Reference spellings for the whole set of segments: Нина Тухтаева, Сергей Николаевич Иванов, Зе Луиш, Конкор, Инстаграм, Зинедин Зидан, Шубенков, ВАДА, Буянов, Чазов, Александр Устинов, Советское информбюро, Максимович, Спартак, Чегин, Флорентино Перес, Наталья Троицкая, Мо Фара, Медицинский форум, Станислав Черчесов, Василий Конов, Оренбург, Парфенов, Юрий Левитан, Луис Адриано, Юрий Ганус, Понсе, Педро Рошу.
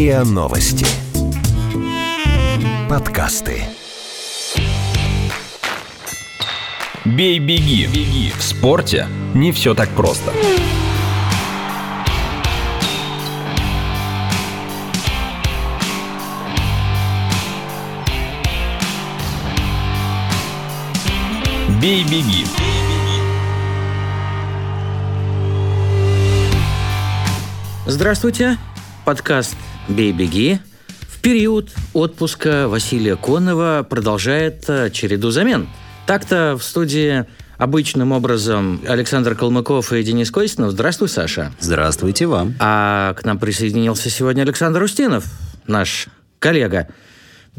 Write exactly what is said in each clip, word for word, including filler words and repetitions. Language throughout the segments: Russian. РИА Новости. Подкасты. Бей-беги. Беги. В спорте не все так просто. Бей-беги. Здравствуйте. Подкаст «Бей-беги» в период отпуска Василия Конова продолжает череду замен. Так-то в студии обычным образом Александр Калмыков и Денис Койсинов. Здравствуй, Саша. Здравствуйте вам. А к нам присоединился сегодня Александр Устинов, наш коллега,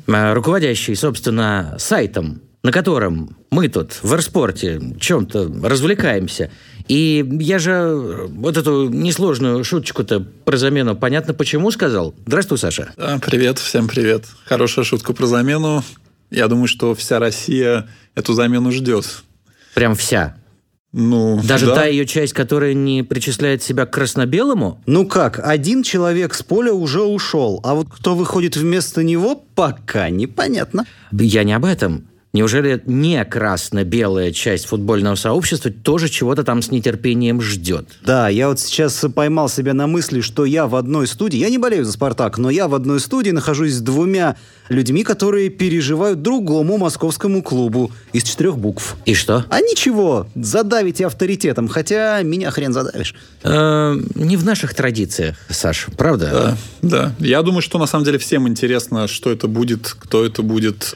руководящий, собственно, сайтом, на котором мы тут в «Рспорте» чем-то развлекаемся. И я же вот эту несложную шуточку-то про замену понятно почему сказал. Здравствуй, Саша. Да, привет, всем привет. Хорошая шутка про замену. Я думаю, что вся Россия эту замену ждет. Прям вся? Ну, даже да. Та ее часть, которая не причисляет себя к красно-белому? Ну как, один человек с поля уже ушел, а вот кто выходит вместо него, пока непонятно. Я не об этом. Неужели не красно-белая часть футбольного сообщества тоже чего-то там с нетерпением ждет? Да, я вот сейчас поймал себя на мысли, что я в одной студии, я не болею за «Спартак», но я в одной студии нахожусь с двумя людьми, которые переживают другому московскому клубу из четырех букв. И что? А ничего, задавите авторитетом, хотя меня хрен задавишь. Не в наших традициях, Саш, правда? Да, да. Я думаю, что на самом деле всем интересно, что это будет, кто это будет.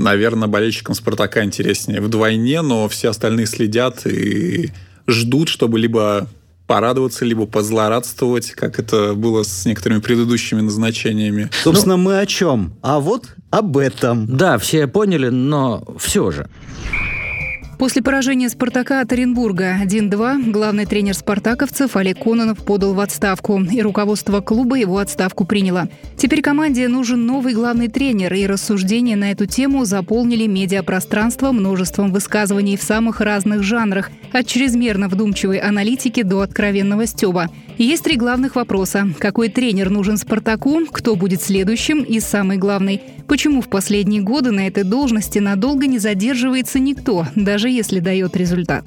Наверное, болельщикам «Спартака» интереснее вдвойне, но все остальные следят и ждут, чтобы либо порадоваться, либо позлорадствовать, как это было с некоторыми предыдущими назначениями. Собственно, ну, мы о чем? А вот об этом. Да, все поняли, но все же. После поражения «Спартака» от Оренбурга один-два главный тренер спартаковцев Олег Кононов подал в отставку, и руководство клуба его отставку приняло. Теперь команде нужен новый главный тренер, и рассуждения на эту тему заполнили медиапространство множеством высказываний в самых разных жанрах, от чрезмерно вдумчивой аналитики до откровенного стёба. Есть три главных вопроса. Какой тренер нужен «Спартаку», кто будет следующим и, самый главный, почему в последние годы на этой должности надолго не задерживается никто, даже если дает результат.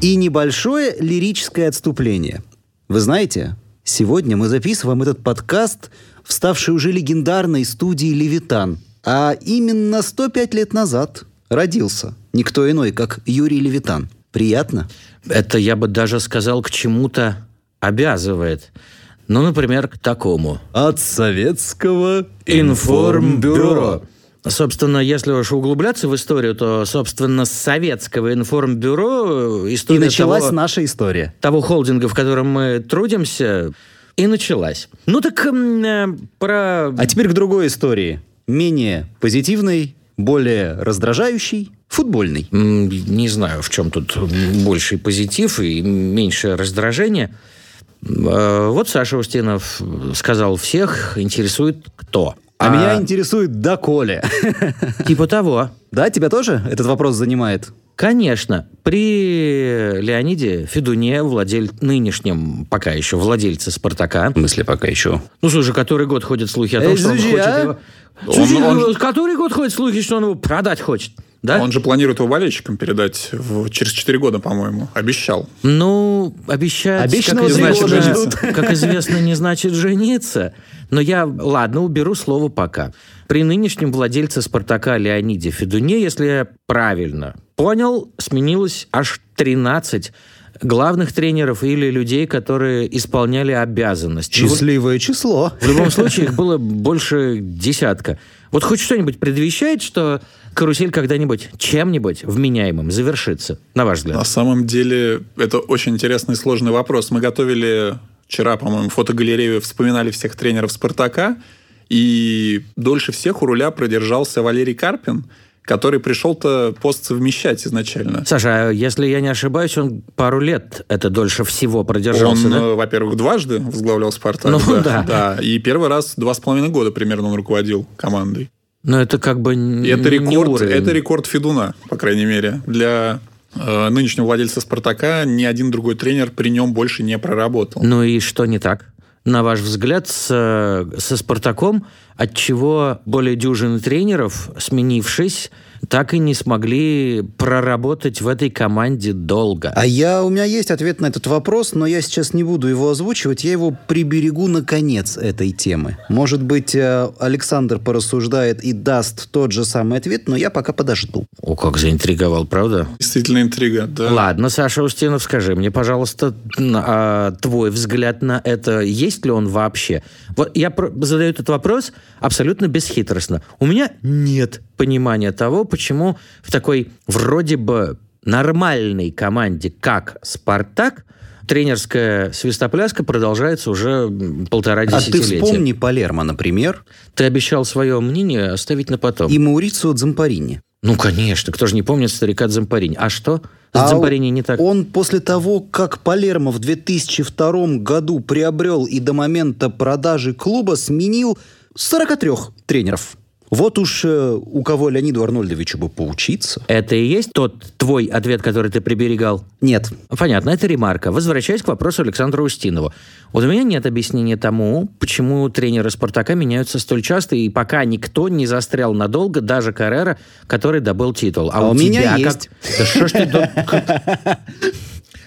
И небольшое лирическое отступление. Вы знаете, сегодня мы записываем этот подкаст в ставшей уже легендарной студии «Левитан». А именно сто пять лет назад родился никто иной, как Юрий Левитан. Приятно? Это, я бы даже сказал, к чему-то обязывает. Ну, например, к такому. От Советского информбюро. Собственно, если уж углубляться в историю, то, собственно, с Советского информбюро... И началась того, наша история. Того холдинга, в котором мы трудимся, и началась. Ну так э, про... А теперь к другой истории. Менее позитивной, более раздражающей, футбольной. Не знаю, в чем тут больший позитив и меньше раздражения. Вот Саша Устинов сказал, всех интересует кто. А, а меня интересует доколе. Типа того. Да, тебя тоже этот вопрос занимает? Конечно. При Леониде Федуне, владель... нынешнем пока еще владельце «Спартака». В смысле пока еще? Ну, слушай, который год ходят слухи о том, Эй, что слушай, он хочет а? его... Слушай, он, он... который год ходят слухи, что он его продать хочет. Да? Он же планирует его болельщикам передать в... через четыре года, по-моему. Обещал. Ну, обещать, как известно, как известно, не значит жениться. Но я, ладно, уберу слово «пока». При нынешнем владельце «Спартака» Леониде Федуне, если я правильно понял, сменилось аж тринадцать главных тренеров или людей, которые исполняли обязанность. Счастливое число. В любом случае, их было больше десятка. Вот хоть что-нибудь предвещает, что карусель когда-нибудь чем-нибудь вменяемым завершится, на ваш взгляд? На самом деле, это очень интересный и сложный вопрос. Мы готовили вчера, по-моему, фотогалерею, вспоминали всех тренеров «Спартака», и дольше всех у руля продержался Валерий Карпин, который пришел-то пост совмещать изначально. Саша, а если я не ошибаюсь, он пару лет это дольше всего продержался, он, да? Он, во-первых, дважды возглавлял «Спартак». Ну, да, да. да. И первый раз два с половиной года примерно он руководил командой. Но это как бы не это рекорд, уровень. Это рекорд Федуна, по крайней мере. Для э, нынешнего владельца «Спартака» ни один другой тренер при нем больше не проработал. Ну и что не так? на ваш взгляд, с, со «Спартаком», отчего более дюжины тренеров, сменившись, так и не смогли проработать в этой команде долго? А я, у меня есть ответ на этот вопрос, но я сейчас не буду его озвучивать, я его приберегу на конец этой темы. Может быть, Александр порассуждает и даст тот же самый ответ, но я пока подожду. О, как заинтриговал, правда? Действительно интрига, да. Ладно, Саша Устинов, скажи мне, пожалуйста, твой взгляд на это, есть ли он вообще? Вот я задаю этот вопрос абсолютно бесхитростно. У меня нет понимания того, почему в такой вроде бы нормальной команде, как «Спартак», тренерская свистопляска продолжается уже полтора десятилетия. А ты вспомни Палермо, например. Ты обещал свое мнение оставить на потом. И Маурицио Дзампарини. Ну, конечно, кто же не помнит старика Дзампарини. А что? С а Дзампарини не так. Он после того, как Палермо в две тысячи втором году приобрел и до момента продажи клуба сменил сорок три тренеров. Вот уж э, у кого Леониду Арнольдовичу бы поучиться. Это и есть тот твой ответ, который ты приберегал? Нет. Понятно, это ремарка. Возвращаясь к вопросу Александра Устинова. Вот у меня нет объяснения тому, почему тренеры «Спартака» меняются столь часто, и пока никто не застрял надолго, даже Каррера, который добыл титул. А, а у, у меня тебя есть. Как... Да что ж ты...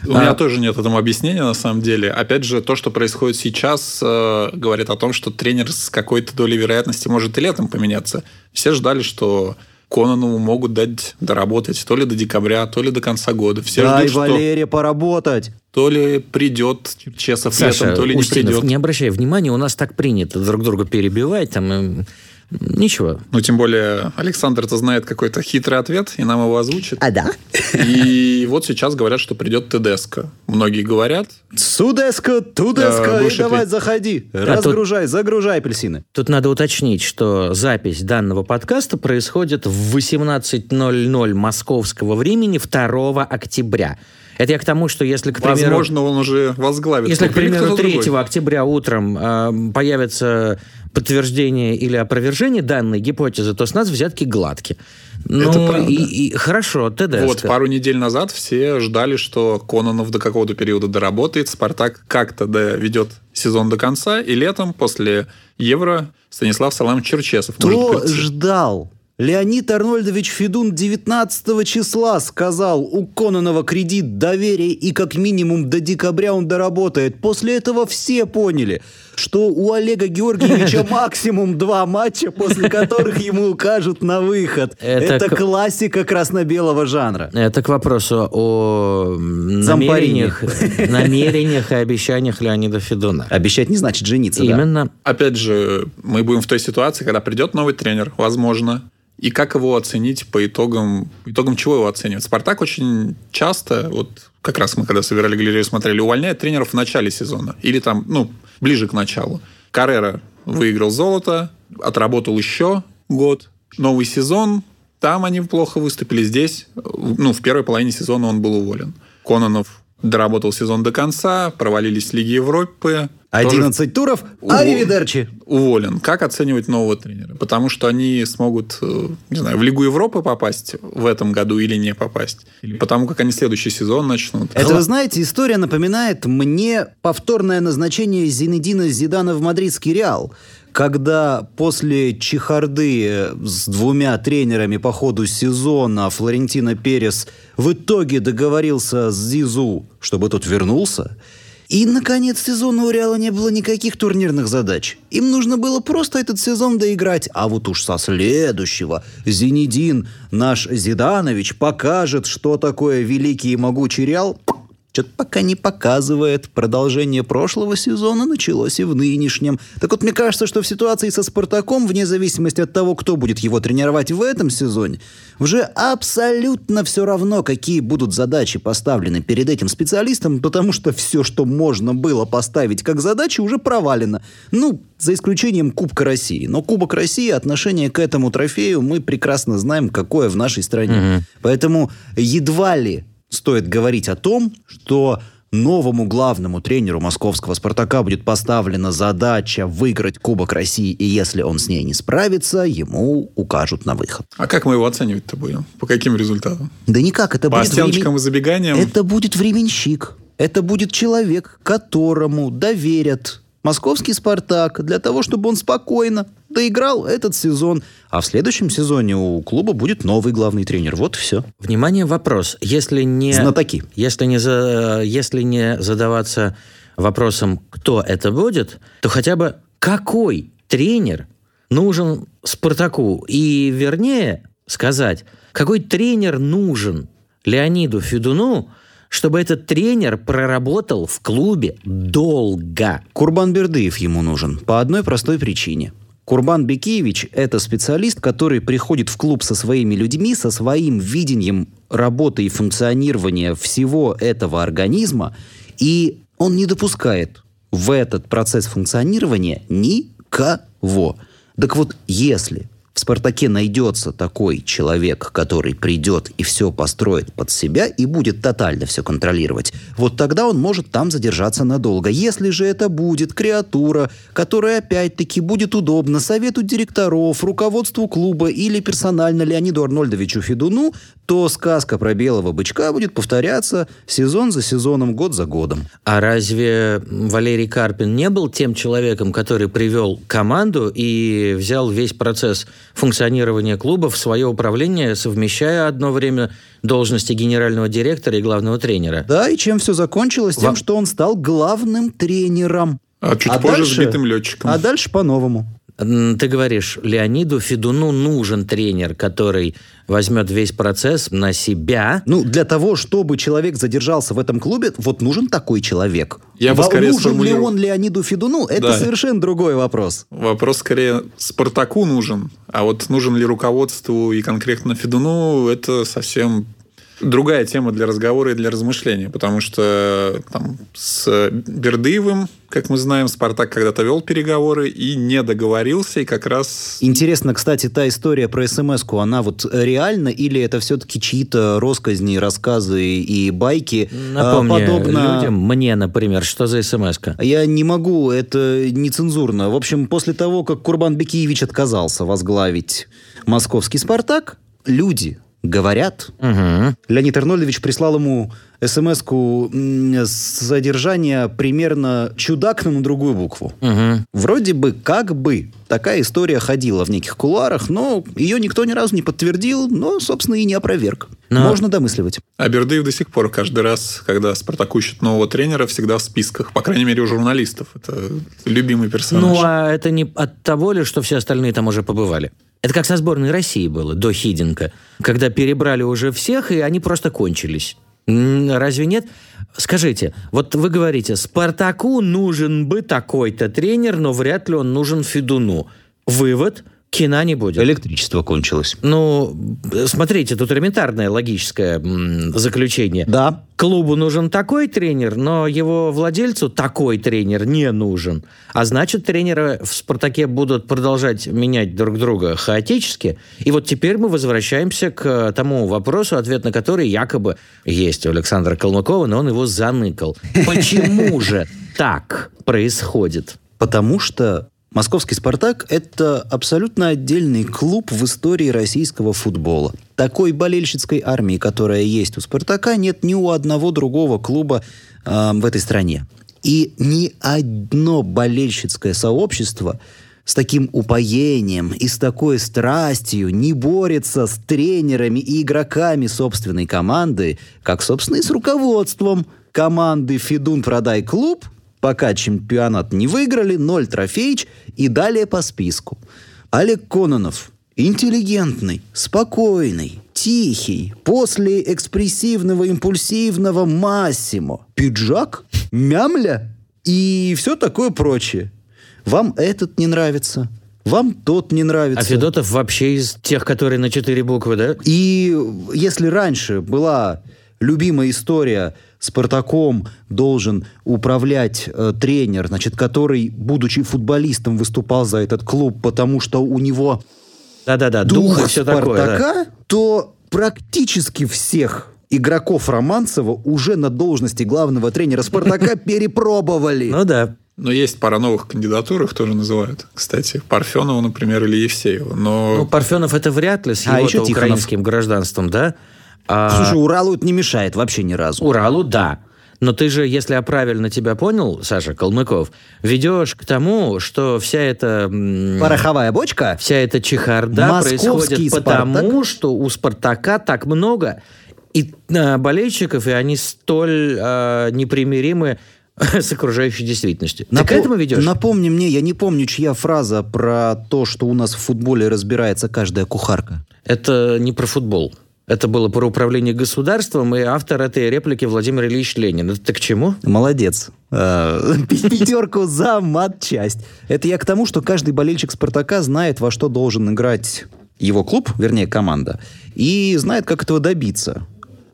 У а... меня тоже нет этому объяснения, на самом деле. Опять же, то, что происходит сейчас, э, говорит о том, что тренер с какой-то долей вероятности может и летом поменяться. Все ждали, что Кононову могут дать доработать то ли до декабря, то ли до конца года. Все дай ждут, Валерия что... поработать. То ли придет Черчесов, Саша, летом, то ли Устинов, не придет. Не обращай внимания, у нас так принято друг друга перебивать, там... Ничего. Ну, тем более, Александр-то знает какой-то хитрый ответ, и нам его озвучит. А да? И вот сейчас говорят, что придет Тедеско. Многие говорят... Судеско, Тудеско, и давай заходи. Разгружай, загружай апельсины. Тут надо уточнить, что запись данного подкаста происходит в восемнадцать ноль ноль московского времени второго октября. Это я к тому, что если, к примеру... Возможно, он уже возглавит. Если, к примеру, третьего октября утром э, появится подтверждение или опровержение данной гипотезы, то с нас взятки гладки. Ну, это правда. И, и, хорошо, Тедеско. Вот, пару недель назад все ждали, что Кононов до какого-то периода доработает, «Спартак» как-то доведет сезон до конца, и летом после «Евро» Станислав Саламович Черчесов. Кто ждал? Леонид Арнольдович Федун девятнадцатого числа сказал, у Кононова кредит доверия, и как минимум до декабря он доработает. После этого все поняли, что у Олега Георгиевича максимум два матча, после которых ему укажут на выход. Это, Это к... классика красно-белого жанра. Это к вопросу о намерениях, намерениях и обещаниях Леонида Федуна. Обещать не значит жениться, да? Именно. Опять же, мы будем в той ситуации, когда придет новый тренер, возможно. И как его оценить по итогам... Итогам чего его оценивать? «Спартак» очень часто, вот как раз мы когда собирали галерею, смотрели, увольняет тренеров в начале сезона. Или там, ну, ближе к началу. Каррера выиграл золото, отработал еще год. Новый сезон, там они плохо выступили. Здесь, ну, в первой половине сезона он был уволен. Кононов доработал сезон до конца, провалились Лиги Европы. одиннадцать туров, аривидерчи. Уволен. Как оценивать нового тренера? Потому что они смогут, не знаю, в Лигу Европы попасть в этом году или не попасть. Потому как они следующий сезон начнут. Это, вы знаете, история напоминает мне повторное назначение Зинедина Зидана в мадридский «Реал», когда после чехарды с двумя тренерами по ходу сезона Флорентино Перес в итоге договорился с Зизу, чтобы тот вернулся. И, наконец, сезона у «Реала» не было никаких турнирных задач. Им нужно было просто этот сезон доиграть. А вот уж со следующего Зинедин, наш Зиданович, покажет, что такое великий и могучий «Реал». Что-то пока не показывает. Продолжение прошлого сезона началось и в нынешнем. Так вот, мне кажется, что в ситуации со «Спартаком», вне зависимости от того, кто будет его тренировать в этом сезоне, уже абсолютно все равно, какие будут задачи поставлены перед этим специалистом, потому что все, что можно было поставить как задачи, уже провалено. Ну, за исключением Кубка России. Но Кубок России, отношение к этому трофею мы прекрасно знаем, какое в нашей стране. Угу. Поэтому едва ли стоит говорить о том, что новому главному тренеру московского «Спартака» будет поставлена задача выиграть Кубок России, и если он с ней не справится, ему укажут на выход. А как мы его оценивать-то будем? По каким результатам? Да никак. Это По будет оттеночкам времен... и забеганиям? Это будет временщик. Это будет человек, которому доверят московский «Спартак» для того, чтобы он спокойно доиграл этот сезон. А в следующем сезоне у клуба будет новый главный тренер. Вот и все. Внимание, вопрос. Если не... Знатоки. Если не, за... Если не задаваться вопросом, кто это будет, то хотя бы какой тренер нужен «Спартаку». И вернее сказать, какой тренер нужен Леониду Федуну, чтобы этот тренер проработал в клубе долго. Курбан Бердыев ему нужен по одной простой причине. Курбан Бекиевич – это специалист, который приходит в клуб со своими людьми, со своим видением работы и функционирования всего этого организма, и он не допускает в этот процесс функционирования никого. Так вот, если в «Спартаке» найдется такой человек, который придет и все построит под себя и будет тотально все контролировать, вот тогда он может там задержаться надолго. Если же это будет креатура, которая опять-таки будет удобна совету директоров, руководству клуба или персонально Леониду Арнольдовичу Федуну, то сказка про белого бычка будет повторяться сезон за сезоном, год за годом. А разве Валерий Карпин не был тем человеком, который привел команду и взял весь процесс функционирование клуба в свое управление, совмещая одно время должности генерального директора и главного тренера? Да, и чем все закончилось? Тем, Во... что он стал главным тренером. А чуть а позже дальше... сбитым летчиком. А дальше по-новому. Ты говоришь, Леониду Федуну нужен тренер, который возьмет весь процесс на себя. Ну, для того, чтобы человек задержался в этом клубе, вот нужен такой человек. Я бы скорее нужен сформулиров... ли он Леониду Федуну? Это да. Совершенно другой вопрос. Вопрос скорее, «Спартаку» нужен, а вот нужен ли руководству и конкретно Федуну, это совсем другая тема для разговора и для размышления, потому что там, с Бердыевым, как мы знаем, «Спартак» когда-то вел переговоры и не договорился, и как раз... Интересно, кстати, та история про СМС-ку, она вот реальна, или это все-таки чьи-то росказни, рассказы и байки? Напомни подобно... людям, мне, например, что за СМС-ка? Я не могу, это нецензурно. В общем, после того, как Курбан Бекиевич отказался возглавить московский «Спартак», люди... говорят. Угу. Леонид Арнольдович прислал ему смс-ку с содержания примерно чудак, но на другую букву. Угу. Вроде бы, как бы, такая история ходила в неких кулуарах, но ее никто ни разу не подтвердил, но, собственно, и не опроверг. Но... Можно домысливать. А Бердыев до сих пор каждый раз, когда «Спартак» ищет нового тренера, всегда в списках. По крайней мере, у журналистов. Это любимый персонаж. Ну, а это не от того ли, что все остальные там уже побывали? Это как со сборной России было до Хидинга, когда перебрали уже всех, и они просто кончились. Разве нет? Скажите, вот вы говорите, «Спартаку» нужен бы такой-то тренер, но вряд ли он нужен Федуну. Вывод – кина не будет. Электричество кончилось. Ну, смотрите, тут элементарное логическое заключение. Да. Клубу нужен такой тренер, но его владельцу такой тренер не нужен. А значит, тренеры в «Спартаке» будут продолжать менять друг друга хаотически. И вот теперь мы возвращаемся к тому вопросу, ответ на который якобы есть у Александра Калмыкова, но он его заныкал. Почему же так происходит? Потому что московский «Спартак» – это абсолютно отдельный клуб в истории российского футбола. Такой болельщицкой армии, которая есть у «Спартака», нет ни у одного другого клуба э, в этой стране. И ни одно болельщицкое сообщество с таким упоением и с такой страстью не борется с тренерами и игроками собственной команды, как, собственно, и с руководством команды «Федун, продай клуб», пока чемпионат не выиграли, ноль трофеич и далее по списку. Олег Кононов интеллигентный, спокойный, тихий, после экспрессивного, импульсивного Массимо. Пиджак, мямля и все такое прочее. Вам этот не нравится, вам тот не нравится. А Федотов вообще из тех, которые на четыре буквы, да? И если раньше была любимая история: «Спартаком» должен управлять э, тренер, значит, который, будучи футболистом, выступал за этот клуб, потому что у него да-да-да, дух и все такое, «Спартака», да. То практически всех игроков Романцева уже на должности главного тренера «Спартака» перепробовали. Ну да. Но есть пара новых кандидатур, их тоже называют. Кстати, Парфенова, например, или Евсеева. Но... Ну, Парфенов это вряд ли с а его украинским гражданством, да? Слушай, Уралу это не мешает вообще ни разу. Уралу, да. Но ты же, если я правильно тебя понял, Саша Калмыков, ведешь к тому, что вся эта... пороховая бочка? Вся эта чехарда происходит потому, что у «Спартака» так много и э, болельщиков, и они столь э, непримиримы с окружающей действительностью. Напо... Ты к этому ведешь? Напомни мне, я не помню, чья фраза про то, что у нас в футболе разбирается каждая кухарка. Это не про футбол. Это было про управление государством, и автор этой реплики Владимир Ильич Ленин. Это ты к чему? Молодец. Пятерку за матчасть. Это я к тому, что каждый болельщик «Спартака» знает, во что должен играть его клуб, вернее, команда, и знает, как этого добиться.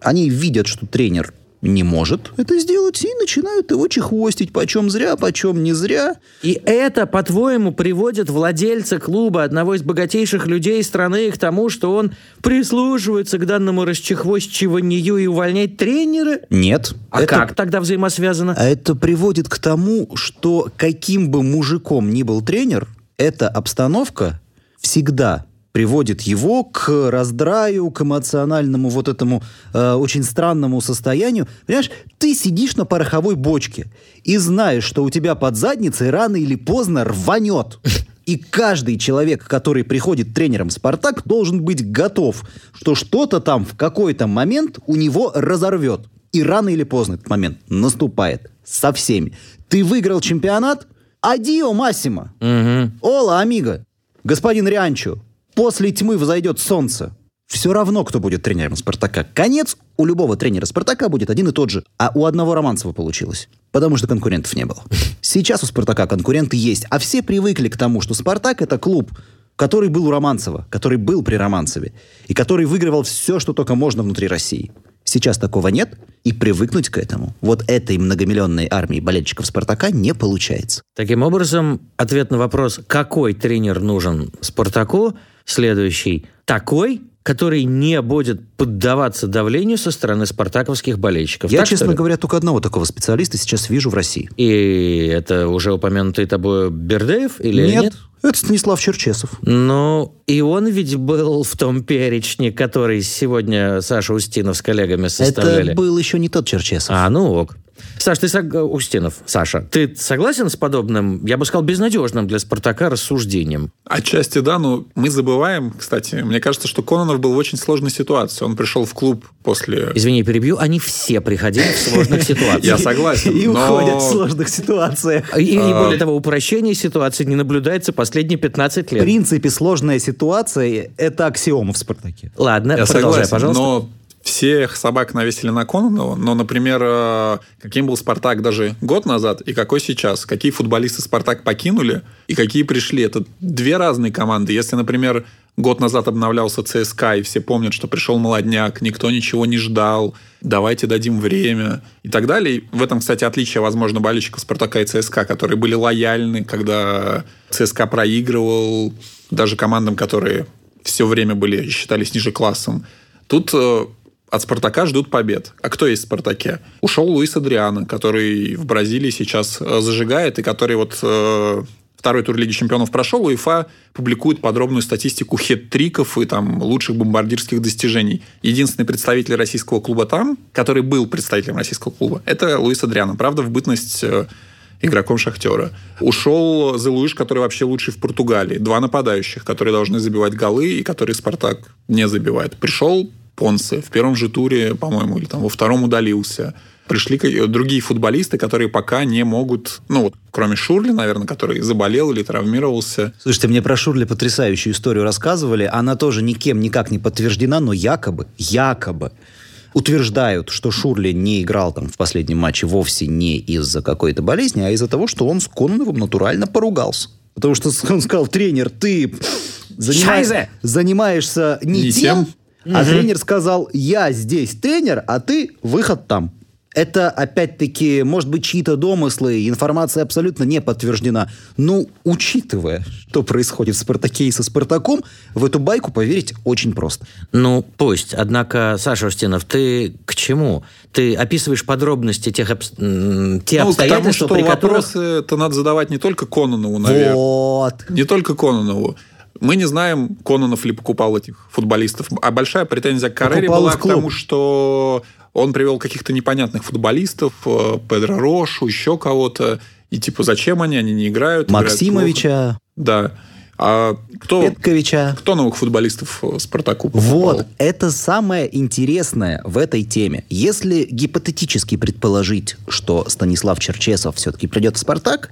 Они видят, что тренер не может это сделать, и начинают его чехвостить, почем зря, почем не зря. И это, по-твоему, приводит владельца клуба, одного из богатейших людей страны, к тому, что он прислушивается к данному расчехвостчиванию и увольняет тренера? Нет. А это... как тогда взаимосвязано? А это приводит к тому, что каким бы мужиком ни был тренер, эта обстановка всегда приводит его к раздраю, к эмоциональному вот этому э, очень странному состоянию. Понимаешь, ты сидишь на пороховой бочке и знаешь, что у тебя под задницей рано или поздно рванет. И каждый человек, который приходит тренером «Спартак», должен быть готов, что что-то там в какой-то момент у него разорвет. И рано или поздно этот момент наступает со всеми. Ты выиграл чемпионат? Адио, Массимо! Ола, амиго! Господин Рианчо! После тьмы взойдет солнце. Все равно, кто будет тренером «Спартака». Конец у любого тренера «Спартака» будет один и тот же. А у одного Романцева получилось. Потому что конкурентов не было. Сейчас у «Спартака» конкуренты есть. А все привыкли к тому, что «Спартак» — это клуб, который был у Романцева, который был при Романцеве. И который выигрывал все, что только можно внутри России. Сейчас такого нет, и привыкнуть к этому вот этой многомиллионной армии болельщиков «Спартака» не получается. Таким образом, ответ на вопрос, какой тренер нужен «Спартаку», следующий. Такой, который не будет поддаваться давлению со стороны спартаковских болельщиков. Я, так, честно говоря, только одного такого специалиста сейчас вижу в России. И это уже упомянутый тобой Бердыев или нет? Нет, это Станислав Черчесов. Ну, и он ведь был в том перечне, который сегодня Саша Устинов с коллегами составляли. Это был еще не тот Черчесов. А, ну ок. Саш, ты сог... Устинов, Саша, ты согласен с подобным, я бы сказал, безнадежным для «Спартака» рассуждением? Отчасти да, но мы забываем, кстати, мне кажется, что Кононов был в очень сложной ситуации. Он пришел в клуб после... Извини, перебью, они все приходили в сложных ситуациях. Я согласен. И уходят в сложных ситуациях. И более того, упрощение ситуации не наблюдается последние пятнадцать лет. В принципе, сложная ситуация – это аксиома в «Спартаке». Ладно, продолжай, пожалуйста. Но... всех собак навесили на Кононова, но, например, каким был «Спартак» даже год назад и какой сейчас, какие футболисты «Спартак» покинули и какие пришли. Это две разные команды. Если, например, год назад обновлялся ЦСКА, и все помнят, что пришел молодняк, никто ничего не ждал, давайте дадим время и так далее. В этом, кстати, отличие, возможно, болельщиков «Спартака» и ЦСКА, которые были лояльны, когда ЦСКА проигрывал, даже командам, которые все время были, считались ниже классом. Тут... от «Спартака» ждут побед. А кто есть в «Спартаке»? Ушел Луис Адриано, который в Бразилии сейчас зажигает, и который вот э, второй тур Лиги Чемпионов прошел. УЕФА публикует подробную статистику хет-триков и там, лучших бомбардирских достижений. Единственный представитель российского клуба там, который был представителем российского клуба, это Луис Адриано. Правда, в бытность... Э, игроком «Шахтера». Ушел Зе Луиш, который вообще лучший в Португалии. Два нападающих, которые должны забивать голы и которые «Спартак» не забивает. Пришел Понсе. В первом же туре, по-моему, или там во втором удалился. Пришли другие футболисты, которые пока не могут... Ну, вот, кроме Шурли, наверное, который заболел или травмировался. Слушайте, мне про Шурли потрясающую историю рассказывали. Она тоже никем никак не подтверждена, но якобы, якобы... утверждают, что Шурли не играл там в последнем матче вовсе не из-за какой-то болезни, а из-за того, что он с Кононовым натурально поругался. Потому что он сказал: тренер, ты занимаешь, занимаешься не, не тем, тем. А угу. Тренер сказал: я здесь тренер, а ты выход там. Это, опять-таки, может быть, чьи-то домыслы, информация абсолютно не подтверждена. Но, учитывая, что происходит в «Спартаке» и со «Спартаком», в эту байку поверить очень просто. Ну, пусть. Однако, Саша Устинов, ты к чему? Ты описываешь подробности тех обс... те ну, обстоятельства, потому, при которых... вопросы-то надо задавать не только Кононову, наверное. Вот. Не только Кононову. Мы не знаем, Кононов ли покупал этих футболистов. А большая претензия к Каррери была к тому, что... Он привел каких-то непонятных футболистов, Педро Рошу, еще кого-то. И типа, зачем они? Они не играют. Максимовича. Да. А кто, Петковича. Кто новых футболистов Спартаку покупал? Вот, это самое интересное в этой теме. Если гипотетически предположить, что Станислав Черчесов все-таки придет в «Спартак»,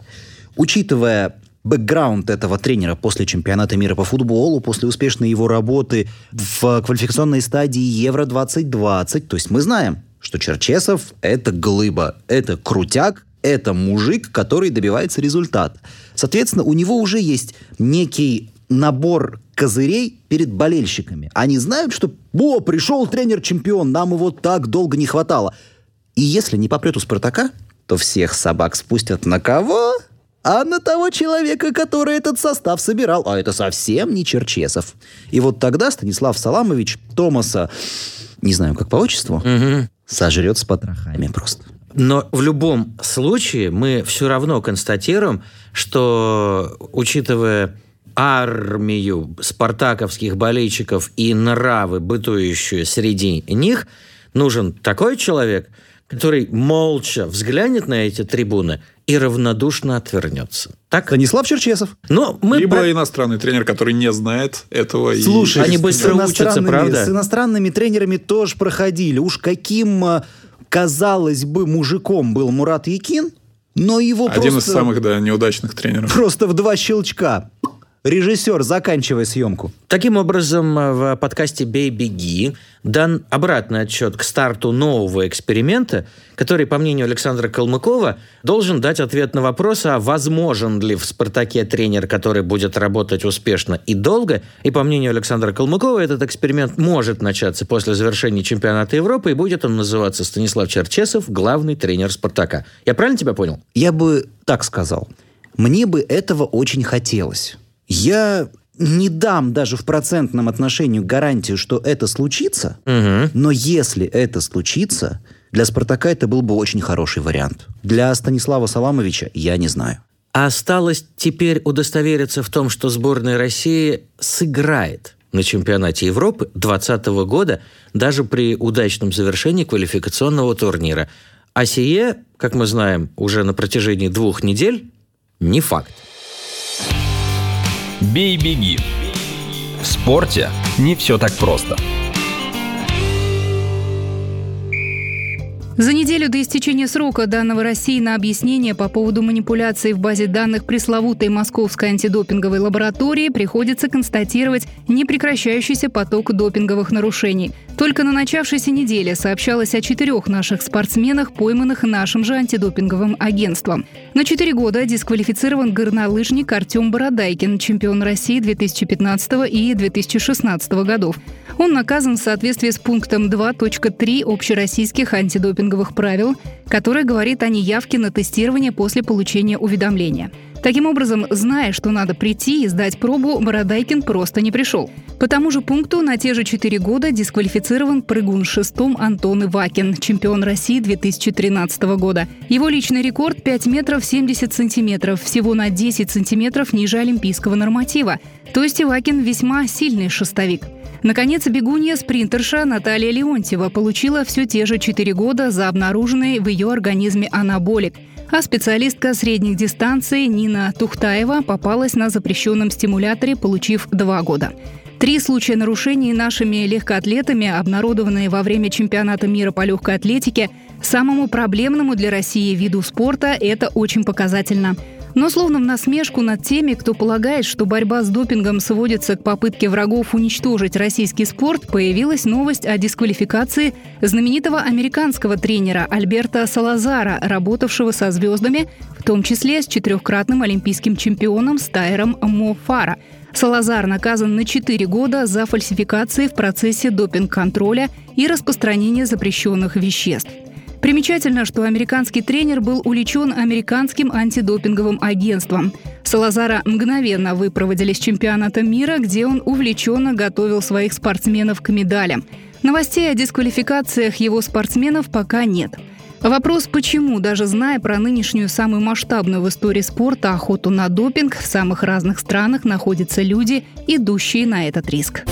учитывая бэкграунд этого тренера после чемпионата мира по футболу, после успешной его работы в квалификационной стадии Евро двадцать двадцать, то есть мы знаем, что Черчесов – это глыба, это крутяк, это мужик, который добивается результата. Соответственно, у него уже есть некий набор козырей перед болельщиками. Они знают, что «О, пришел тренер-чемпион, нам его так долго не хватало». И если не попрет у «Спартака», то всех собак спустят на кого? А на того человека, который этот состав собирал. А это совсем не Черчесов. И вот тогда Станислав Саламович Томаса, не знаю, как по отчеству, угу. сожрет с потрохами просто. Но в любом случае мы все равно констатируем, что, учитывая армию спартаковских болельщиков и нравы, бытующие среди них, нужен такой человек, который молча взглянет на эти трибуны и равнодушно отвернется. Так? Станислав Черчесов. Но мы Либо про... иностранный тренер, который не знает этого. Слушай, и... они быстро учатся, правда? С иностранными тренерами тоже проходили. Уж каким... казалось бы, мужиком был Мурат Якин, но его Один просто... Один из самых, да, неудачных тренеров. Просто в два щелчка. Режиссер, заканчивая съемку. Таким образом, в подкасте «Бей-беги» дан обратный отсчет к старту нового эксперимента, который, по мнению Александра Калмыкова, должен дать ответ на вопрос, а возможен ли в «Спартаке» тренер, который будет работать успешно и долго. И, по мнению Александра Калмыкова, этот эксперимент может начаться после завершения чемпионата Европы, и будет он называться Станислав Черчесов, главный тренер «Спартака». Я правильно тебя понял? Я бы так сказал. Мне бы этого очень хотелось. Я не дам даже в процентном отношении гарантию, что это случится, угу. но если это случится, для «Спартака» это был бы очень хороший вариант. Для Станислава Саламовича я не знаю. Осталось теперь удостовериться в том, что сборная России сыграет на чемпионате Европы двадцатого года, даже при удачном завершении квалификационного турнира. А сие, как мы знаем, уже на протяжении двух недель не факт. «Бей-беги». В спорте не все так просто. За неделю до истечения срока, данного России на объяснение по поводу манипуляций в базе данных пресловутой Московской антидопинговой лаборатории, приходится констатировать непрекращающийся поток допинговых нарушений. Только на начавшейся неделе сообщалось о четырех наших спортсменах, пойманных нашим же антидопинговым агентством. На четыре года дисквалифицирован горнолыжник Артем Бородайкин, чемпион России две тысячи пятнадцатого и две тысячи шестнадцатого годов. Он наказан в соответствии с пунктом два точка три общероссийских антидопинговых правил, которое говорит о неявке на тестирование после получения уведомления. Таким образом, зная, что надо прийти и сдать пробу, Бородайкин просто не пришел. По тому же пункту на те же четыре года дисквалифицирован прыгун шестом Антон Ивакин, чемпион России две тысячи тринадцатого года. Его личный рекорд – пять метров семьдесят сантиметров, всего на десять сантиметров ниже олимпийского норматива. То есть Ивакин весьма сильный шестовик. Наконец, бегунья-спринтерша Наталья Леонтьева получила все те же четыре года за обнаруженный в ее организме анаболик. А специалистка средних дистанций Нина Тухтаева попалась на запрещенном стимуляторе, получив два года. Три случая нарушений нашими легкоатлетами, обнародованные во время чемпионата мира по легкой атлетике, самому проблемному для России виду спорта, это очень показательно. Но словно в насмешку над теми, кто полагает, что борьба с допингом сводится к попытке врагов уничтожить российский спорт, появилась новость о дисквалификации знаменитого американского тренера Альберто Салазара, работавшего со звездами, в том числе с четырехкратным олимпийским чемпионом стайером Мо Фара. Салазар наказан на четыре года за фальсификации в процессе допинг-контроля и распространения запрещенных веществ. Примечательно, что американский тренер был уличен американским антидопинговым агентством. Салазара мгновенно выпроводили с чемпионата мира, где он увлеченно готовил своих спортсменов к медалям. Новостей о дисквалификациях его спортсменов пока нет. Вопрос, почему, даже зная про нынешнюю самую масштабную в истории спорта охоту на допинг, в самых разных странах находятся люди, идущие на этот риск.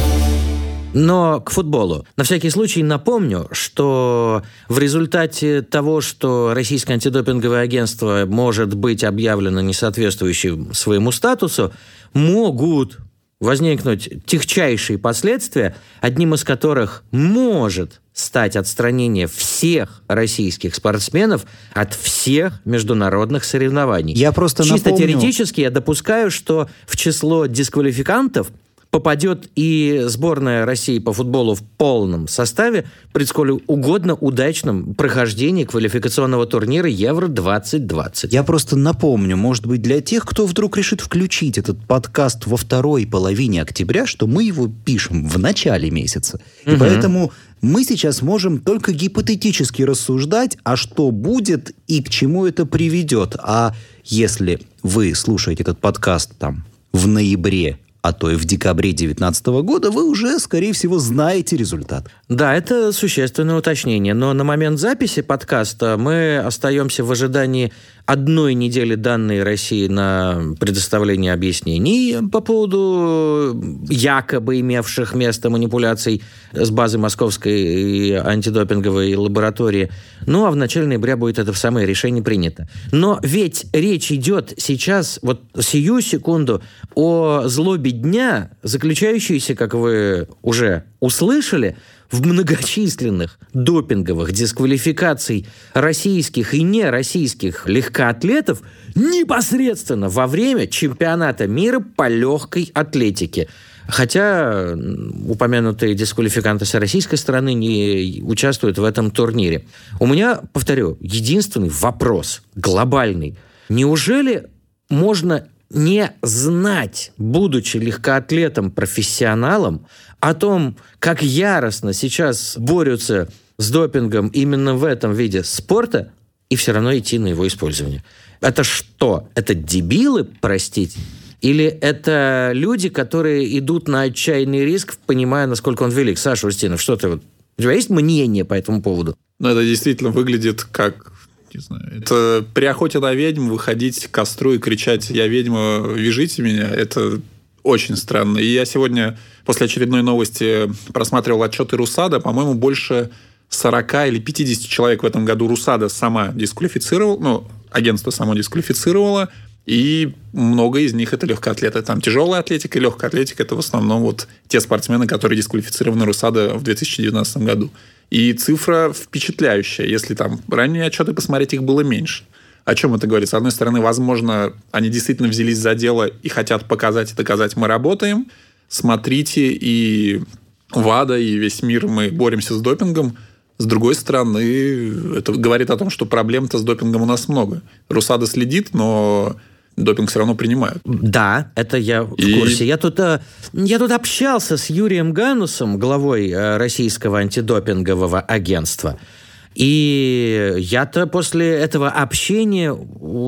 Но к футболу. На всякий случай напомню, что в результате того, что российское антидопинговое агентство может быть объявлено несоответствующим своему статусу, могут возникнуть тягчайшие последствия, одним из которых может стать отстранение всех российских спортсменов от всех международных соревнований. Я просто Чисто напомню... теоретически я допускаю, что в число дисквалификантов попадет и сборная России по футболу в полном составе при сколь угодно удачном прохождении квалификационного турнира Евро двадцать двадцать. Я просто напомню, может быть, для тех, кто вдруг решит включить этот подкаст во второй половине октября, что мы его пишем в начале месяца. И угу. поэтому мы сейчас можем только гипотетически рассуждать, а что будет и к чему это приведет. А если вы слушаете этот подкаст там в ноябре, а то и в декабре две тысячи девятнадцатого года, вы уже, скорее всего, знаете результат. Да, это существенное уточнение. Но на момент записи подкаста мы остаемся в ожидании одной недели данной России на предоставление объяснений по поводу якобы имевших место манипуляций с базы Московской антидопинговой лаборатории. Ну, а в начале ноября будет это самое решение принято. Но ведь речь идет сейчас, вот сию секунду, о злобе дня, заключающейся, как вы уже услышали, в многочисленных допинговых дисквалификаций российских и нероссийских легкоатлетов непосредственно во время чемпионата мира по легкой атлетике. Хотя упомянутые дисквалификанты с российской стороны не участвуют в этом турнире. У меня, повторю, единственный вопрос, глобальный. Неужели можно не знать, будучи легкоатлетом-профессионалом, о том, как яростно сейчас борются с допингом именно в этом виде спорта, и все равно идти на его использование? Это что? Это дебилы, простите? Или это люди, которые идут на отчаянный риск, понимая, насколько он велик? Саша Устинов, что ты вот... У тебя есть мнение по этому поводу? Ну, это действительно выглядит как... Не знаю. Это при охоте на ведьм выходить к костру и кричать «Я ведьма, вяжите меня» — это очень странно. И я сегодня после очередной новости просматривал отчеты РУСАДА. По-моему, больше сорок или пятьдесят человек в этом году РУСАДА сама дисквалифицировала, ну, агентство само дисквалифицировало, и много из них это легкоатлеты. Там тяжелая атлетика и легкая атлетика — это в основном вот те спортсмены, которые дисквалифицированы РУСАДА в две тысячи девятнадцатом году. И цифра впечатляющая. Если там ранние отчеты посмотреть, их было меньше. О чем это говорит? С одной стороны, возможно, они действительно взялись за дело и хотят показать и доказать, мы работаем. Смотрите, и ВАДА, и весь мир, мы боремся с допингом. С другой стороны, это говорит о том, что проблем-то с допингом у нас много. РУСАДА следит, но... допинг все равно принимают. Да, это я в и... курсе. Я тут, я тут общался с Юрием Ганусом, главой российского антидопингового агентства. И я-то после этого общения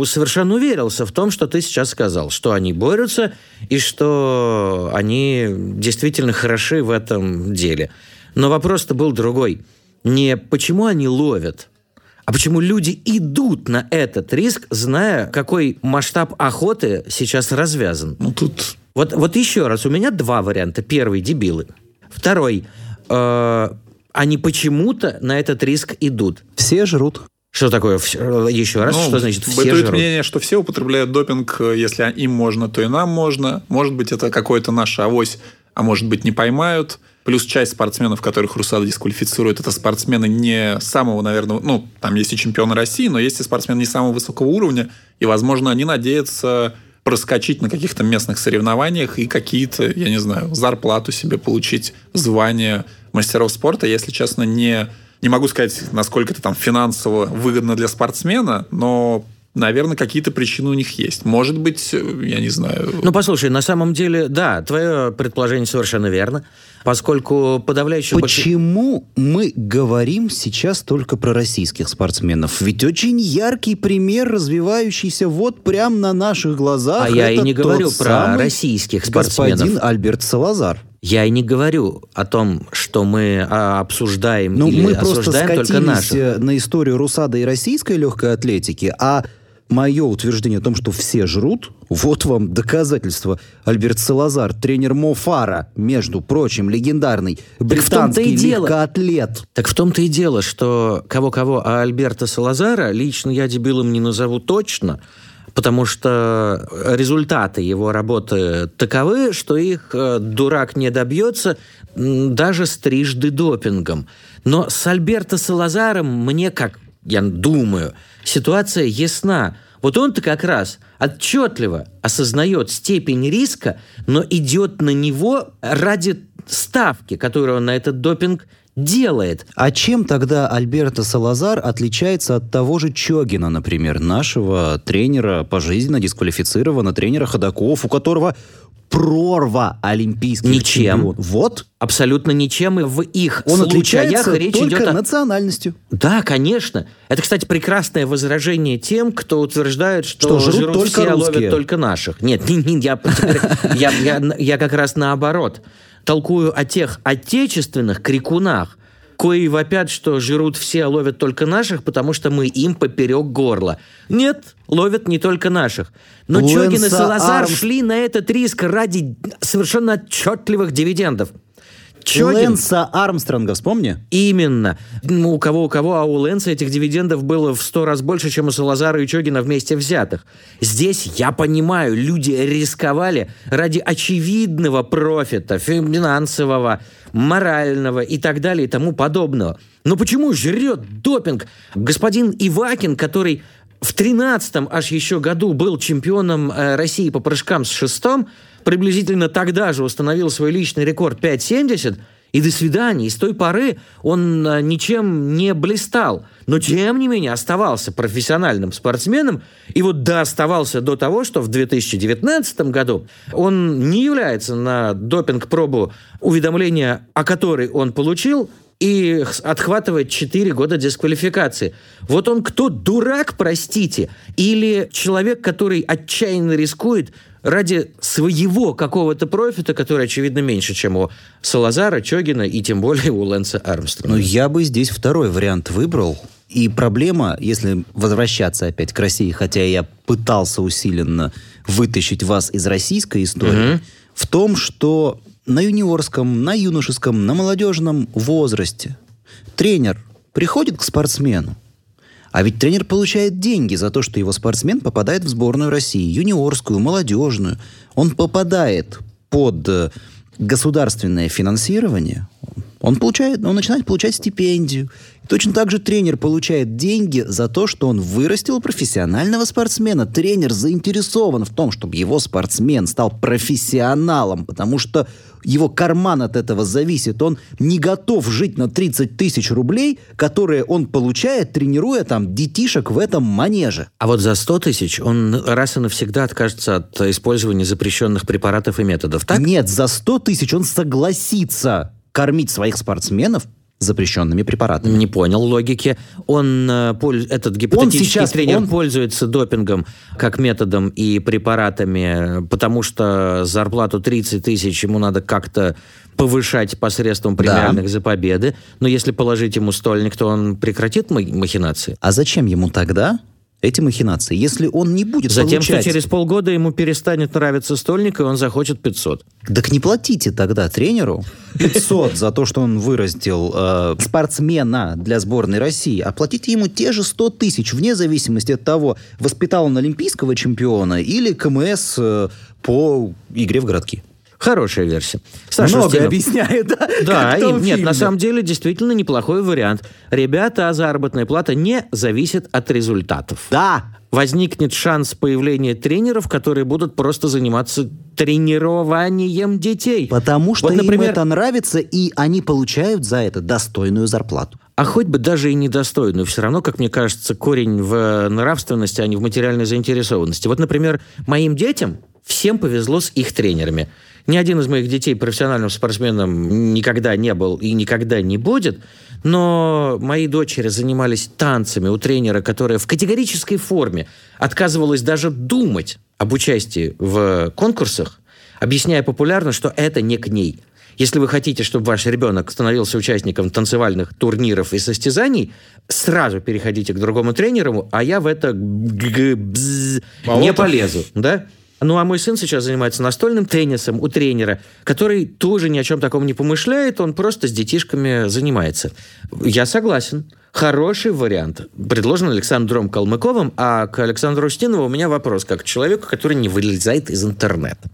совершенно уверился в том, что ты сейчас сказал, что они борются и что они действительно хороши в этом деле. Но вопрос-то был другой. Не почему они ловят, а почему люди идут на этот риск, зная, какой масштаб охоты сейчас развязан? Ну, тут... Вот, вот еще раз, у меня два варианта. Первый – дебилы. Второй э, – они почему-то на этот риск идут. Все жрут. Что такое? Еще раз, ну, что значит «все жрут»? Бытует мнение, что все употребляют допинг. Если им можно, то и нам можно. Может быть, это какое-то наше авось, а может быть, не поймают. Плюс часть спортсменов, которых РУСАДА дисквалифицирует, это спортсмены не самого, наверное... Ну, там есть и чемпионы России, но есть и спортсмены не самого высокого уровня. И, возможно, они надеются проскочить на каких-то местных соревнованиях и какие-то, я не знаю, зарплату себе получить, звание мастеров спорта. Я, если честно, не, не могу сказать, насколько это там финансово выгодно для спортсмена, но... Наверное, какие-то причины у них есть. Может быть, я не знаю... Ну, послушай, на самом деле, да, твое предположение совершенно верно, поскольку подавляющее... Почему больш... мы говорим сейчас только про российских спортсменов? Ведь очень яркий пример, развивающийся вот прямо на наших глазах. А я и не говорю про российских спортсменов. Господин Альберто Салазар. Я и не говорю о том, что мы обсуждаем ну, или мы осуждаем только наших. Мы просто скатились на историю РУСАДА и российской легкой атлетики, а мое утверждение о том, что все жрут, вот вам доказательство. Альберто Салазар, тренер Мо Фара, между прочим, легендарный британский легкоатлет. Так в том-то и дело, что кого-кого, а Альберто Салазара лично я дебилом не назову точно, потому что результаты его работы таковы, что их дурак не добьется даже с трижды допингом. Но с Альберто Салазаром мне, как я думаю, ситуация ясна. Вот он-то как раз отчетливо осознает степень риска, но идет на него ради ставки, которую он на этот допинг делает. А чем тогда Альберто Салазар отличается от того же Чегина, например, нашего тренера пожизненно дисквалифицированного, тренера ходоков, у которого прорва олимпийских ничем. Чемпионов. Вот. Абсолютно ничем. И в их он случаях речь идет только о... национальностью. Да, конечно. Это, кстати, прекрасное возражение тем, кто утверждает, что, что жрут только все, русские. Ловят только наших. Нет, не, не, я, я, я, я как раз наоборот. Толкую о тех отечественных крикунах, кои вопят, что жрут все, а ловят только наших, потому что мы им поперек горла. Нет, ловят не только наших. Но Лэнса Чегин и Салазар Арм... шли на этот риск ради совершенно отчетливых дивидендов. Чегин... Лэнса Армстронга, вспомни. Именно. Ну, у кого, у кого, а у Лэнса этих дивидендов было в сто раз больше, чем у Салазара и Чегина вместе взятых. Здесь, я понимаю, люди рисковали ради очевидного профита, финансового, морального и так далее и тому подобного. Но почему жрет допинг господин Ивакин, который в тринадцатом аж еще году был чемпионом э, России по прыжкам с шестом, приблизительно тогда же установил свой личный рекорд пять семьдесят, и до свидания. И с той поры он э, ничем не блистал, но тем не менее оставался профессиональным спортсменом, и вот да, оставался до того, что в две тысячи девятнадцатом году он не является на допинг-пробу, уведомления о которой он получил, и отхватывает четыре года дисквалификации. Вот он кто, дурак, простите, или человек, который отчаянно рискует ради своего какого-то профита, который, очевидно, меньше, чем у Салазара, Чегина и тем более у Лэнса Армстронга? Ну, я бы здесь второй вариант выбрал. И проблема, если возвращаться опять к России, хотя я пытался усиленно вытащить вас из российской истории, угу. в том, что... на юниорском, на юношеском, на молодежном возрасте тренер приходит к спортсмену, а ведь тренер получает деньги за то, что его спортсмен попадает в сборную России, юниорскую, молодежную. Он попадает под государственное финансирование, он, получает, он начинает получать стипендию. И точно так же тренер получает деньги за то, что он вырастил профессионального спортсмена. Тренер заинтересован в том, чтобы его спортсмен стал профессионалом, потому что его карман от этого зависит. Он не готов жить на тридцать тысяч рублей, которые он получает, тренируя там детишек в этом манеже. А вот за сто тысяч он раз и навсегда откажется от использования запрещенных препаратов и методов, так? Нет, за сто тысяч он согласится кормить своих спортсменов запрещенными препаратами. Не понял логики. Он, этот гипотетический он сейчас, тренер он... пользуется допингом как методом и препаратами, потому что зарплату тридцать тысяч ему надо как-то повышать посредством премиальных да. за победы. Но если положить ему стольник, то он прекратит махинации. А зачем ему тогда эти махинации, если он не будет Затем, получать... Затем, что через полгода ему перестанет нравиться стольник, и он захочет пятьсот. Так не платите тогда тренеру пятьсот за то, что он вырастил э, спортсмена для сборной России, а платите ему те же сто тысяч, вне зависимости от того, воспитал он олимпийского чемпиона или КМС э, по игре в городки. Хорошая версия. Саша Много Устинов. объясняет, да? Да, и, нет, фильме. на самом деле действительно неплохой вариант. Ребята, а заработная плата не зависит от результатов. Да! Возникнет шанс появления тренеров, которые будут просто заниматься тренированием детей. Потому что вот, например, им это нравится, и они получают за это достойную зарплату. А хоть бы даже и недостойную. Все равно, как мне кажется, корень в нравственности, а не в материальной заинтересованности. Вот, например, моим детям всем повезло с их тренерами. Ни один из моих детей профессиональным спортсменом никогда не был и никогда не будет, но мои дочери занимались танцами у тренера, которая в категорической форме отказывалась даже думать об участии в конкурсах, объясняя популярно, что это не к ней. Если вы хотите, чтобы ваш ребенок становился участником танцевальных турниров и состязаний, сразу переходите к другому тренеру, а я в это не полезу. Да? Ну, а мой сын сейчас занимается настольным теннисом у тренера, который тоже ни о чем таком не помышляет, он просто с детишками занимается. Я согласен. Хороший вариант. Предложен Александром Калмыковым, а к Александру Устинову у меня вопрос, как к человеку, который не вылезает из интернета.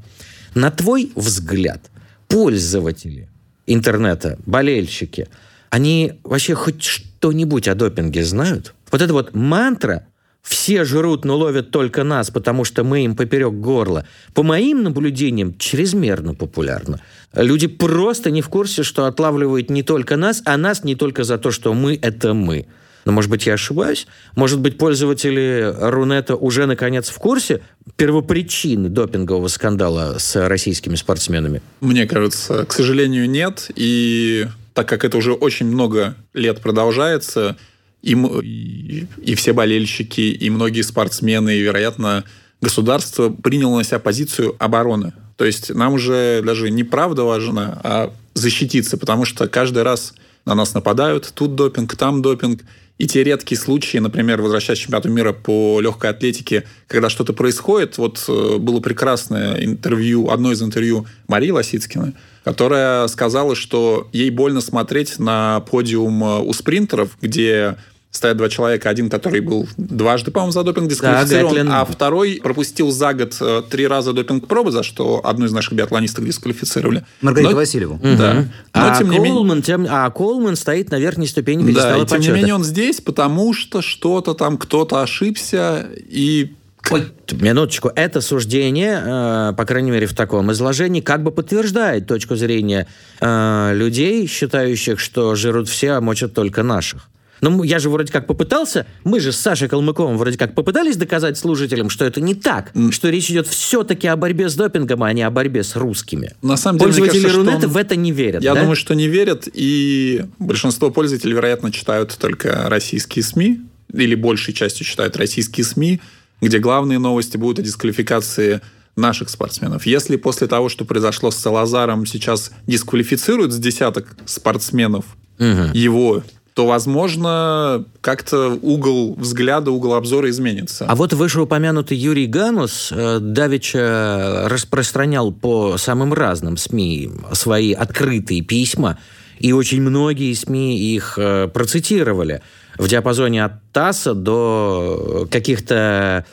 На твой взгляд, пользователи интернета, болельщики, они вообще хоть что-нибудь о допинге знают? Вот эта вот мантра «все жрут, но ловят только нас, потому что мы им поперек горла», по моим наблюдениям, чрезмерно популярна. Люди просто не в курсе, что отлавливают не только нас, а нас не только за то, что мы – это мы. Но, может быть, я ошибаюсь? Может быть, пользователи Рунета уже, наконец, в курсе первопричины допингового скандала с российскими спортсменами? Мне кажется, к сожалению, нет. И так как это уже очень много лет продолжается, Им, и, и все болельщики, и многие спортсмены, и, вероятно, государство приняло на себя позицию обороны. То есть нам уже даже не правда важно, а защититься, потому что каждый раз на нас нападают. Тут допинг, там допинг. И те редкие случаи, например, возвращаясь к чемпионату мира по легкой атлетике, когда что-то происходит. Вот было прекрасное интервью, одно из интервью Марии Лосицкиной, которая сказала, что ей больно смотреть на подиум у спринтеров, где стоят два человека. Один, который был дважды, по-моему, за допинг дисквалифицирован, да, а второй пропустил за год три раза допинг-пробы, за что одну из наших биатлонисток дисквалифицировали. Маргариту Но... Васильеву. Угу. Да. Но, а, тем не Колман, тем... а Колман стоит на верхней ступени перестала да, тем не менее он здесь, потому что что-то там кто-то ошибся и... Ой, минуточку. Это суждение, по крайней мере, в таком изложении, как бы подтверждает точку зрения людей, считающих, что жрут все, а мочат только наших. Но я же вроде как попытался, мы же с Сашей Калмыковым вроде как попытались доказать слушателям, что это не так, mm. что речь идет все-таки о борьбе с допингом, а не о борьбе с русскими. На самом деле, пользователи кажется, Рунета он... в это не верят. Я да? думаю, что не верят, и большинство пользователей, вероятно, читают только российские СМИ, или большей частью читают российские СМИ, где главные новости будут о дисквалификации наших спортсменов. Если после того, что произошло с Салазаром, сейчас дисквалифицируют с десяток спортсменов mm-hmm. его... то, возможно, как-то угол взгляда, угол обзора изменится. А вот вышеупомянутый Юрий Ганус э, давеча распространял по самым разным СМИ свои открытые письма, и очень многие СМИ их э, процитировали в диапазоне от ТАССа до каких-то,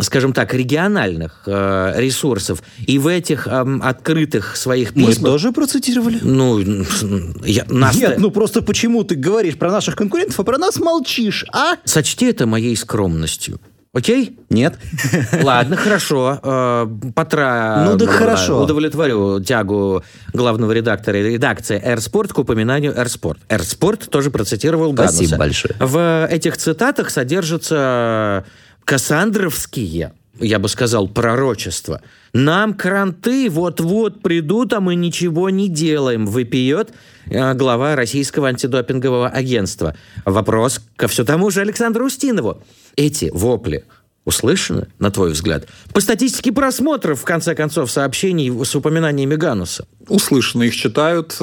скажем так, региональных э, ресурсов. И в этих э, открытых своих письмах... Мы тоже процитировали? Ну, я, нас Нет, ты... ну просто почему ты говоришь про наших конкурентов, а про нас молчишь, а? Сочти это моей скромностью. Окей? Нет. Ладно, хорошо. Э, потра... Ну да, хорошо. Удовлетворю тягу главного редактора и редакции «Р-Спорт» к упоминанию «Р-Спорт». «Р-Спорт» тоже процитировал Гануса. Спасибо большое. В этих цитатах содержится... кассандровские, я бы сказал, пророчества. «Нам кранты вот-вот придут, а мы ничего не делаем», выпьет глава российского антидопингового агентства. Вопрос ко все тому же Александру Устинову. Эти вопли услышаны, на твой взгляд, по статистике просмотров, в конце концов, сообщений с упоминаниями Гануса? Услышаны, их читают,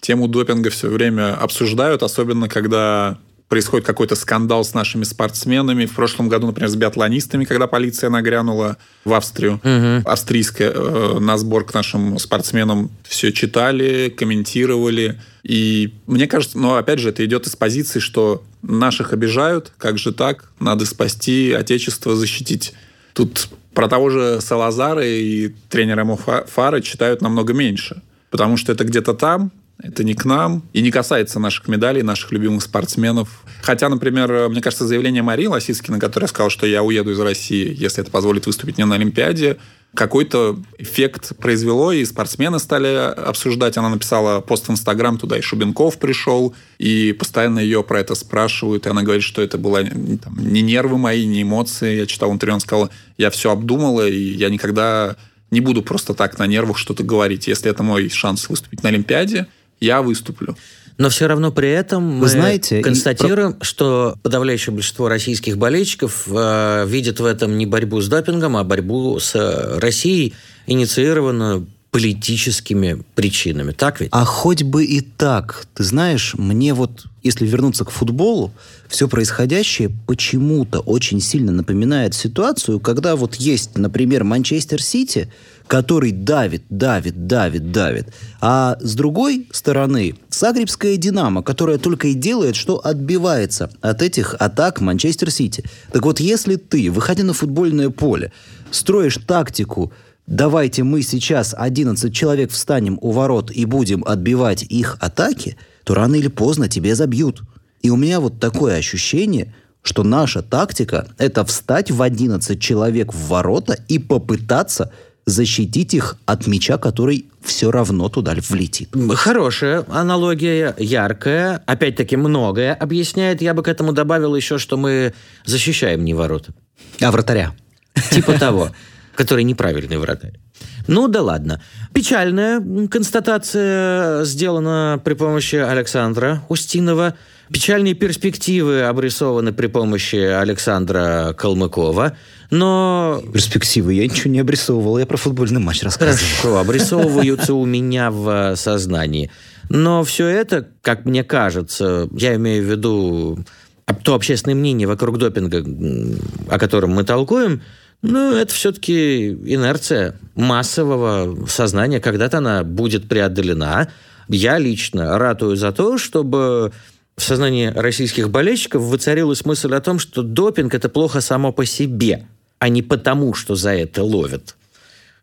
тему допинга все время обсуждают, особенно когда... происходит какой-то скандал с нашими спортсменами. В прошлом году, например, с биатлонистами, когда полиция нагрянула в Австрию, угу. австрийская, э, на сбор к нашим спортсменам все читали, комментировали. И мне кажется, ну, опять же, это идет из позиции, что наших обижают, как же так, надо спасти отечество, защитить. Тут про того же Салазара и тренера Мо Фара читают намного меньше, потому что это где-то там, это не к нам и не касается наших медалей, наших любимых спортсменов. Хотя, например, мне кажется, заявление Марии Лосицкиной, которая сказала, что я уеду из России, если это позволит выступить мне на Олимпиаде, какой-то эффект произвело, и спортсмены стали обсуждать. Она написала пост в Инстаграм, туда и Шубенков пришел, и постоянно ее про это спрашивают, и она говорит, что это было там, не нервы мои, не эмоции. Я читал интервью, она сказала, я все обдумала, и я никогда не буду просто так на нервах что-то говорить. Если это мой шанс выступить на Олимпиаде, я выступлю. Но все равно при этом мы Вы знаете, констатируем, и... что подавляющее большинство российских болельщиков э, видит в этом не борьбу с допингом, а борьбу с э, Россией, инициированную политическими причинами. Так ведь? А хоть бы и так. Ты знаешь, мне вот, если вернуться к футболу, все происходящее почему-то очень сильно напоминает ситуацию, когда вот есть, например, Манчестер Сити, который давит, давит, давит, давит. А с другой стороны, Загребская «Динамо», которая только и делает, что отбивается от этих атак Манчестер Сити. Так вот, если ты, выходя на футбольное поле, строишь тактику «давайте мы сейчас одиннадцать человек встанем у ворот и будем отбивать их атаки», то рано или поздно тебе забьют. И у меня вот такое ощущение, что наша тактика – это встать в одиннадцать человек в ворота и попытаться защитить их от мяча, который все равно туда влетит. Хорошая аналогия, яркая. Опять-таки многое объясняет. Я бы к этому добавил еще, что мы защищаем не ворота. А вратаря. Типа того. Который неправильный вратарь. Ну да ладно. Печальная констатация сделана при помощи Александра Устинова. Печальные перспективы обрисованы при помощи Александра Калмыкова. Но... Перспективы я ничего не обрисовывал. Я про футбольный матч рассказывал. Хорошо, обрисовываются у меня в сознании. Но все это, как мне кажется, я имею в виду то общественное мнение вокруг допинга, о котором мы толкуем, ну, это все-таки инерция массового сознания. Когда-то она будет преодолена. Я лично ратую за то, чтобы в сознании российских болельщиков воцарилась мысль о том, что допинг – это плохо само по себе, а не потому, что за это ловят.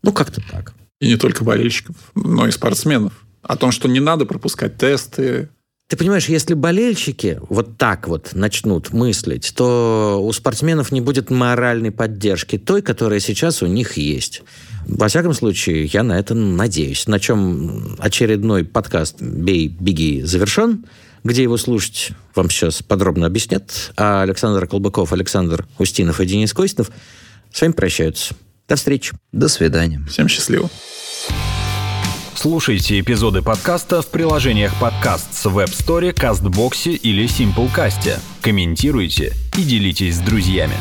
Ну, как-то так. И не только болельщиков, но и спортсменов. О том, что не надо пропускать тесты. Ты понимаешь, если болельщики вот так вот начнут мыслить, то у спортсменов не будет моральной поддержки той, которая сейчас у них есть. Во всяком случае, я на это надеюсь. На чем очередной подкаст «Бей, беги» завершен. Где его слушать, вам сейчас подробно объяснят. А Александр Калмыков, Александр Устинов и Денис Койсинов с вами прощаются. До встречи. До свидания. Всем счастливо. Слушайте эпизоды подкаста в приложениях Podcasts в App Store, CastBox или SimpleCast. Комментируйте и делитесь с друзьями.